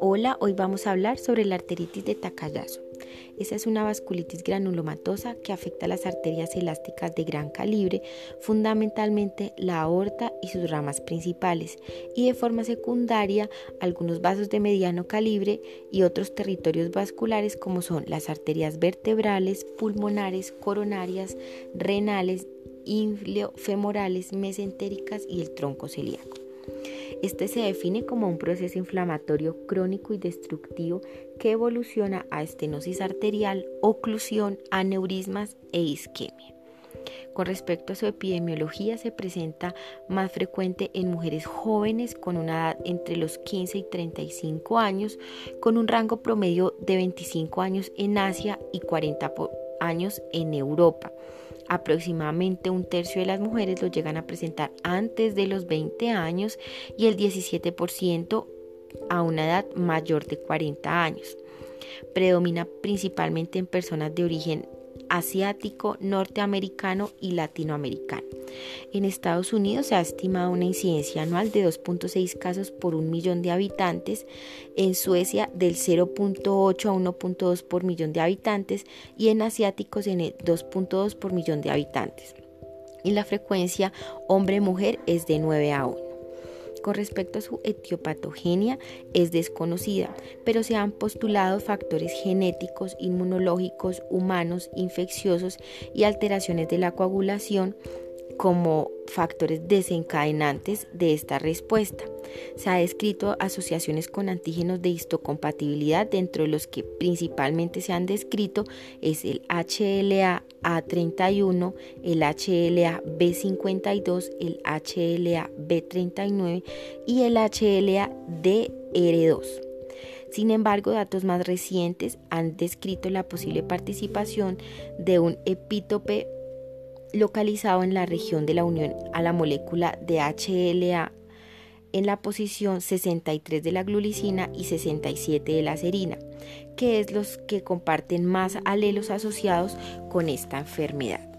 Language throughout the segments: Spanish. Hola, hoy vamos a hablar sobre la arteritis de Takayasu. Esta es una vasculitis granulomatosa que afecta las arterias elásticas de gran calibre, fundamentalmente la aorta y sus ramas principales, y de forma secundaria algunos vasos de mediano calibre y otros territorios vasculares como son las arterias vertebrales, pulmonares, coronarias, renales, iliofemorales, mesentéricas y el tronco celíaco. Este se define como un proceso inflamatorio crónico y destructivo que evoluciona a estenosis arterial, oclusión, aneurismas e isquemia. Con respecto a su epidemiología, se presenta más frecuente en mujeres jóvenes con una edad entre los 15 y 35 años, con un rango promedio de 25 años en Asia y 40 años en Europa. Aproximadamente un tercio de las mujeres lo llegan a presentar antes de los 20 años y el 17% a una edad mayor de 40 años. Predomina principalmente en personas de origen asiático, norteamericano y latinoamericano. En Estados Unidos se ha estimado una incidencia anual de 2.6 casos por 1 millón de habitantes, en Suecia del 0.8 a 1.2 por millón de habitantes y en asiáticos en el 2.2 por millón de habitantes. Y la frecuencia hombre-mujer es de 9 a 1. Con respecto a su etiopatogenia es desconocida, pero se han postulado factores genéticos, inmunológicos, humanos, infecciosos y alteraciones de la coagulación como factores desencadenantes de esta respuesta. Se ha descrito asociaciones con antígenos de histocompatibilidad, dentro de los que principalmente se han descrito es el HLA-A31, el HLA-B52, el HLA-B39 y el HLA-DR2. Sin embargo, datos más recientes han descrito la posible participación de un epítope localizado en la región de la unión a la molécula de HLA en la posición 63 de la glulicina y 67 de la serina, que es los que comparten más alelos asociados con esta enfermedad.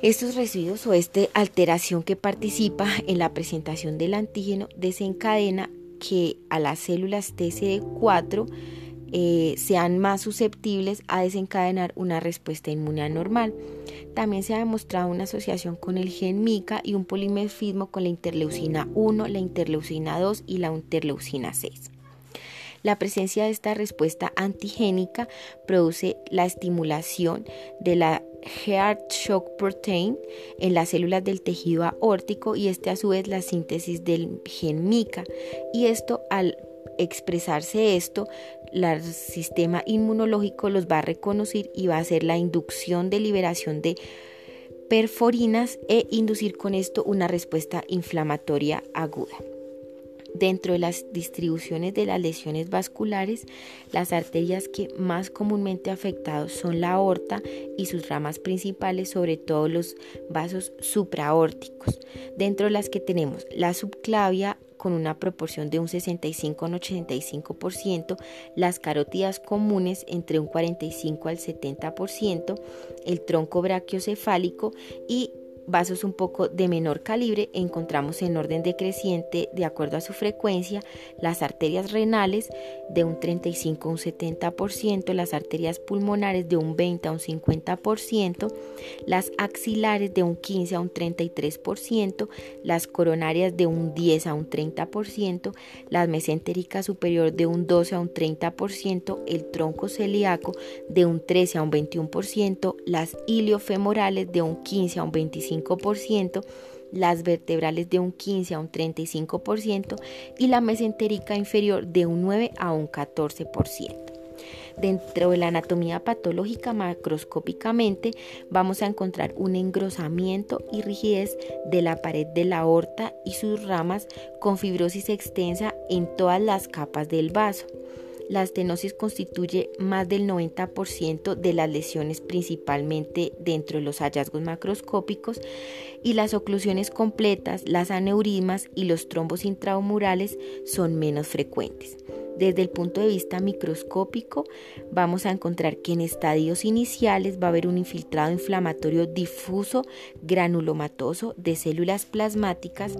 Estos residuos o esta alteración que participa en la presentación del antígeno desencadena que a las células TCD4 sean más susceptibles a desencadenar una respuesta inmune anormal. También se ha demostrado una asociación con el gen MICA y un polimorfismo con la interleucina 1, la interleucina 2 y la interleucina 6. La presencia de esta respuesta antigénica produce la estimulación de la Heart Shock Protein en las células del tejido aórtico y a su vez la síntesis del gen MICA, y esto al expresarse esto, el sistema inmunológico los va a reconocer y va a hacer la inducción de liberación de perforinas e inducir con esto una respuesta inflamatoria aguda. Dentro de las distribuciones de las lesiones vasculares, las arterias que más comúnmente afectadas son la aorta y sus ramas principales, sobre todo los vasos supraórticos, dentro de las que tenemos la subclavia con una proporción de un 65 al 85%, las carótidas comunes entre un 45 al 70%, el tronco brachiocefálico y vasos un poco de menor calibre, encontramos en orden decreciente de acuerdo a su frecuencia las arterias renales de un 35 a un 70%, las arterias pulmonares de un 20 a un 50%, las axilares de un 15 a un 33%, las coronarias de un 10 a un 30%, las mesentéricas superior de un 12 a un 30%, el tronco celíaco de un 13 a un 21%, las iliofemorales de un 15 a un 25%, las vertebrales de un 15 a un 35% y la mesentérica inferior de un 9 a un 14%. Dentro de la anatomía patológica macroscópicamente vamos a encontrar un engrosamiento y rigidez de la pared de la aorta y sus ramas con fibrosis extensa en todas las capas del vaso. La estenosis constituye más del 90% de las lesiones, principalmente dentro de los hallazgos macroscópicos, y las oclusiones completas, las aneurismas y los trombos intramurales son menos frecuentes. Desde el punto de vista microscópico, vamos a encontrar que en estadios iniciales va a haber un infiltrado inflamatorio difuso granulomatoso de células plasmáticas,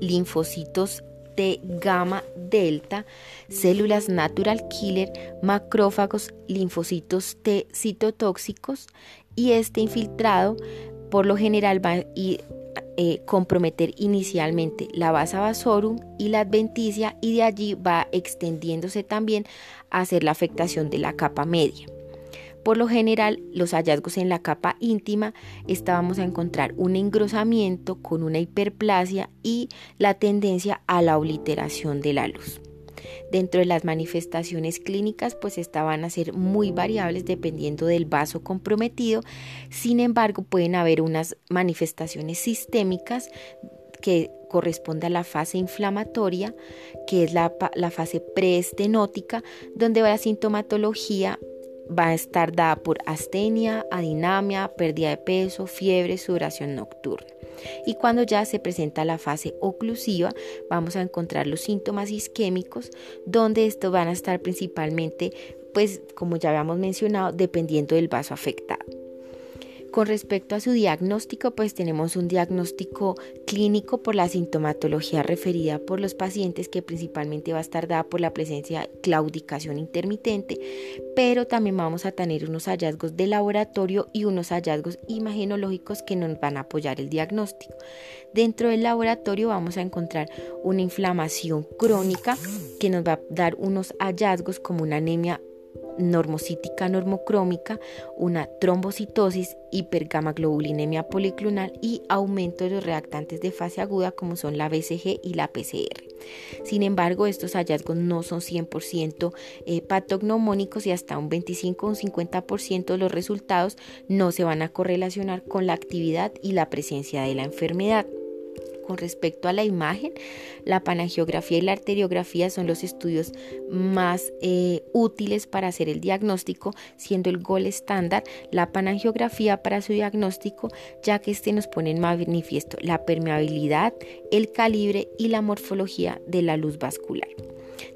linfocitos T gamma delta, células natural killer, macrófagos, linfocitos T citotóxicos, y este infiltrado por lo general va a comprometer inicialmente la basa vasorum y la adventicia, y de allí va extendiéndose también a hacer la afectación de la capa media. Por lo general, los hallazgos en la capa íntima, esta vamos a encontrar un engrosamiento con una hiperplasia y la tendencia a la obliteración de la luz. Dentro de las manifestaciones clínicas, pues estas van a ser muy variables dependiendo del vaso comprometido. Sin embargo, pueden haber unas manifestaciones sistémicas que corresponde a la fase inflamatoria, que es la fase preestenótica, donde va la sintomatología. Va a estar dada por astenia, adinamia, pérdida de peso, fiebre, sudoración nocturna. Y cuando ya se presenta la fase oclusiva, vamos a encontrar los síntomas isquémicos, donde estos van a estar principalmente, pues como ya habíamos mencionado, dependiendo del vaso afectado. Con respecto a su diagnóstico, pues tenemos un diagnóstico clínico por la sintomatología referida por los pacientes, que principalmente va a estar dada por la presencia de claudicación intermitente, pero también vamos a tener unos hallazgos de laboratorio y unos hallazgos imagenológicos que nos van a apoyar el diagnóstico. Dentro del laboratorio vamos a encontrar una inflamación crónica que nos va a dar unos hallazgos como una anemia normocítica normocrómica, una trombocitosis, hipergamaglobulinemia policlonal y aumento de los reactantes de fase aguda como son la BCG y la PCR. Sin embargo, estos hallazgos no son 100% patognomónicos, y hasta un 25 o un 50% de los resultados no se van a correlacionar con la actividad y la presencia de la enfermedad. Con respecto a la imagen, la panangiografía y la arteriografía son los estudios más útiles para hacer el diagnóstico, siendo el gold estándar la panangiografía para su diagnóstico, ya que este nos pone en manifiesto la permeabilidad, el calibre y la morfología de la luz vascular.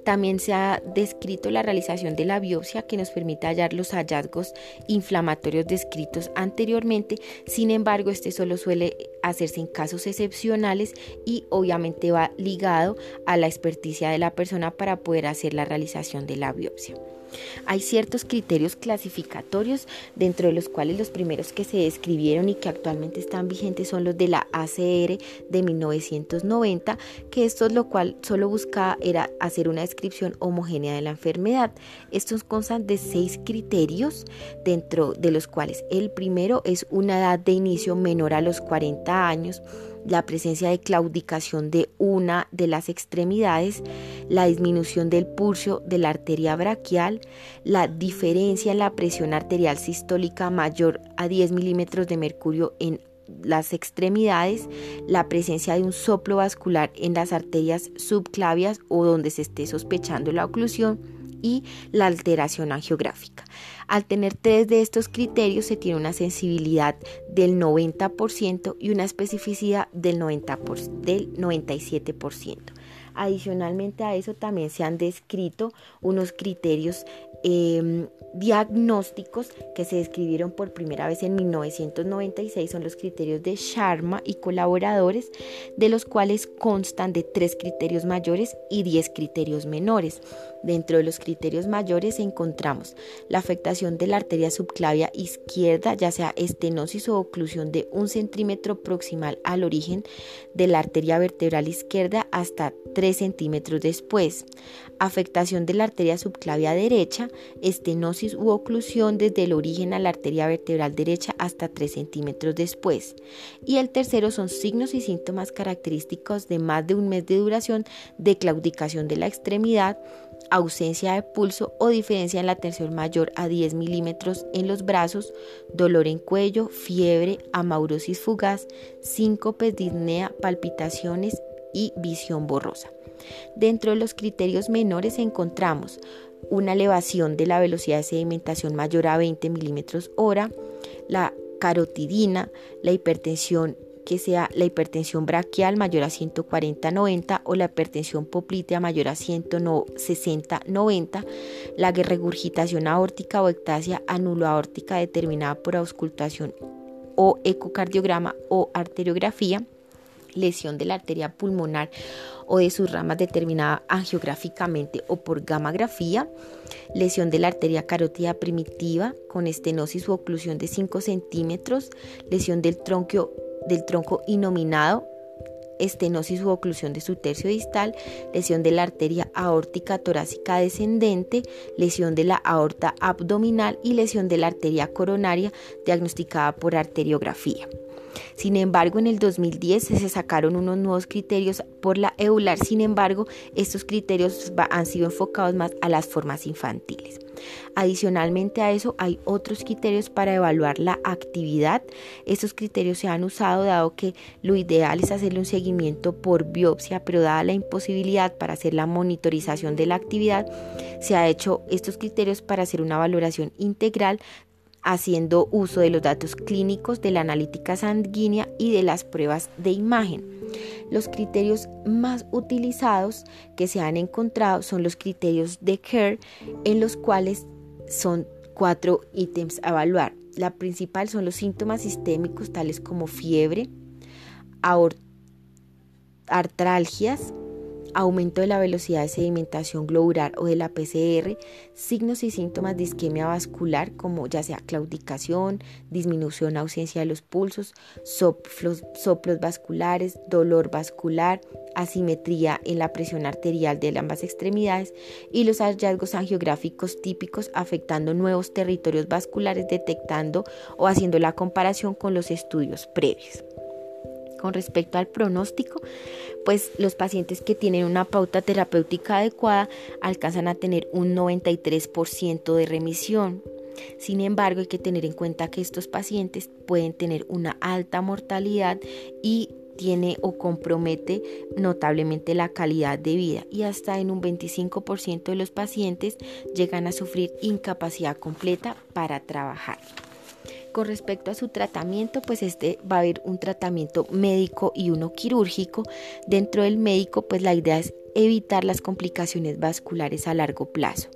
También se ha descrito la realización de la biopsia, que nos permite hallar los hallazgos inflamatorios descritos anteriormente. Sin embargo, este solo suele hacerse en casos excepcionales y obviamente va ligado a la experticia de la persona para poder hacer la realización de la biopsia. Hay ciertos criterios clasificatorios, dentro de los cuales los primeros que se describieron y que actualmente están vigentes son los de la ACR de 1990, que esto lo cual solo buscaba era hacer una descripción homogénea de la enfermedad. Estos constan de 6 criterios, dentro de los cuales el primero es una edad de inicio menor a los 40 años, la presencia de claudicación de una de las extremidades, la disminución del pulso de la arteria braquial, la diferencia en la presión arterial sistólica mayor a 10 milímetros de mercurio en las extremidades, la presencia de un soplo vascular en las arterias subclavias o donde se esté sospechando la oclusión, y la alteración angiográfica. Al tener 3 de estos criterios, se tiene una sensibilidad del 90% y una especificidad del 97%. Adicionalmente a eso, también se han descrito unos criterios diagnósticos que se describieron por primera vez en 1996, son los criterios de Sharma y colaboradores, de los cuales constan de 3 criterios mayores y 10 criterios menores. Dentro de los criterios mayores encontramos la afectación de la arteria subclavia izquierda, ya sea estenosis o oclusión de 1 centímetro proximal al origen de la arteria vertebral izquierda hasta 3 centímetros después, afectación de la arteria subclavia derecha, estenosis u oclusión desde el origen a la arteria vertebral derecha hasta 3 centímetros después. Y el tercero son signos y síntomas característicos de más de un mes de duración de claudicación de la extremidad, ausencia de pulso o diferencia en la tensión mayor a 10 milímetros en los brazos, dolor en cuello, fiebre, amaurosis fugaz, síncopes, disnea, palpitaciones y visión borrosa. Dentro de los criterios menores encontramos una elevación de la velocidad de sedimentación mayor a 20 milímetros hora, la carotidina, la hipertensión que sea la hipertensión braquial mayor a 140-90 o la hipertensión poplitea mayor a 160-90, la regurgitación aórtica o ectasia anuloaórtica determinada por auscultación o ecocardiograma o arteriografía, lesión de la arteria pulmonar o de sus ramas determinada angiográficamente o por gammagrafía, lesión de la arteria carótida primitiva con estenosis u oclusión de 5 centímetros, lesión del tronco innominado, estenosis u oclusión de su tercio distal, lesión de la arteria aórtica torácica descendente, lesión de la aorta abdominal y lesión de la arteria coronaria diagnosticada por arteriografía. Sin embargo, en el 2010 se sacaron unos nuevos criterios por la EULAR. Sin embargo, estos criterios han sido enfocados más a las formas infantiles. Adicionalmente a eso, hay otros criterios para evaluar la actividad. Estos criterios se han usado dado que lo ideal es hacerle un seguimiento por biopsia, pero dada la imposibilidad para hacer la monitorización de la actividad, se han hecho estos criterios para hacer una valoración integral haciendo uso de los datos clínicos, de la analítica sanguínea y de las pruebas de imagen. Los criterios más utilizados que se han encontrado son los criterios de Kerr, en los cuales son 4 ítems a evaluar. La principal son los síntomas sistémicos tales como fiebre, artralgias, aumento de la velocidad de sedimentación globular o de la PCR, signos y síntomas de isquemia vascular como ya sea claudicación, disminución o ausencia de los pulsos, soplos vasculares, dolor vascular, asimetría en la presión arterial de ambas extremidades y los hallazgos angiográficos típicos afectando nuevos territorios vasculares, detectando o haciendo la comparación con los estudios previos. Con respecto al pronóstico, pues los pacientes que tienen una pauta terapéutica adecuada alcanzan a tener un 93% de remisión. Sin embargo, hay que tener en cuenta que estos pacientes pueden tener una alta mortalidad y tiene o compromete notablemente la calidad de vida, y hasta en un 25% de los pacientes llegan a sufrir incapacidad completa para trabajar. Con respecto a su tratamiento, pues va a haber un tratamiento médico y uno quirúrgico. Dentro del médico, pues la idea es evitar las complicaciones vasculares a largo plazo.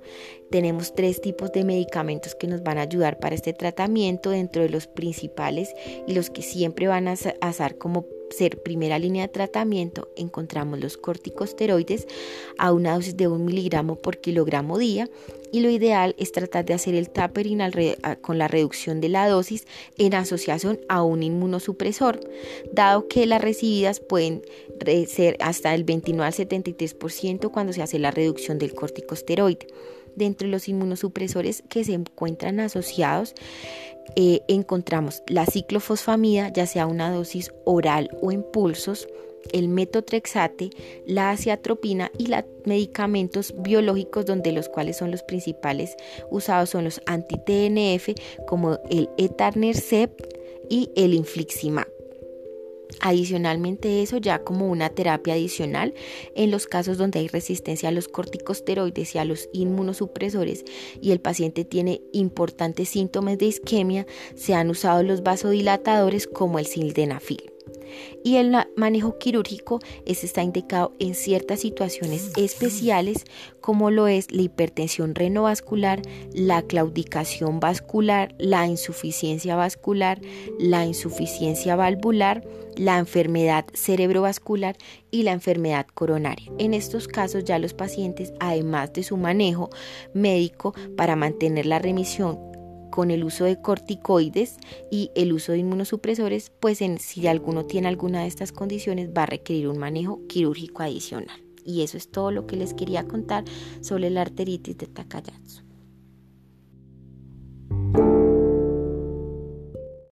Tenemos 3 tipos de medicamentos que nos van a ayudar para este tratamiento, dentro de los principales y los que siempre van a ser como primera línea de tratamiento. Encontramos los corticosteroides a una dosis de 1 miligramo por kilogramo día, y lo ideal es tratar de hacer el tapering con la reducción de la dosis en asociación a un inmunosupresor, dado que las recibidas pueden ser hasta el 29 al 73% cuando se hace la reducción del corticosteroide. Dentro de los inmunosupresores que se encuentran asociados, encontramos la ciclofosfamida, ya sea una dosis oral o en pulsos, el metotrexate, la aciatropina y los medicamentos biológicos, donde los cuales son los principales usados son los anti-TNF como el etanercept y el infliximab. Adicionalmente a eso, ya como una terapia adicional, en los casos donde hay resistencia a los corticosteroides y a los inmunosupresores y el paciente tiene importantes síntomas de isquemia, se han usado los vasodilatadores como el sildenafil. Y el manejo quirúrgico está indicado en ciertas situaciones especiales, como lo es la hipertensión renovascular, la claudicación vascular, la insuficiencia valvular, la enfermedad cerebrovascular y la enfermedad coronaria. En estos casos ya los pacientes, además de su manejo médico para mantener la remisión con el uso de corticoides y el uso de inmunosupresores, pues si alguno tiene alguna de estas condiciones va a requerir un manejo quirúrgico adicional. Y eso es todo lo que les quería contar sobre la arteritis de Takayasu.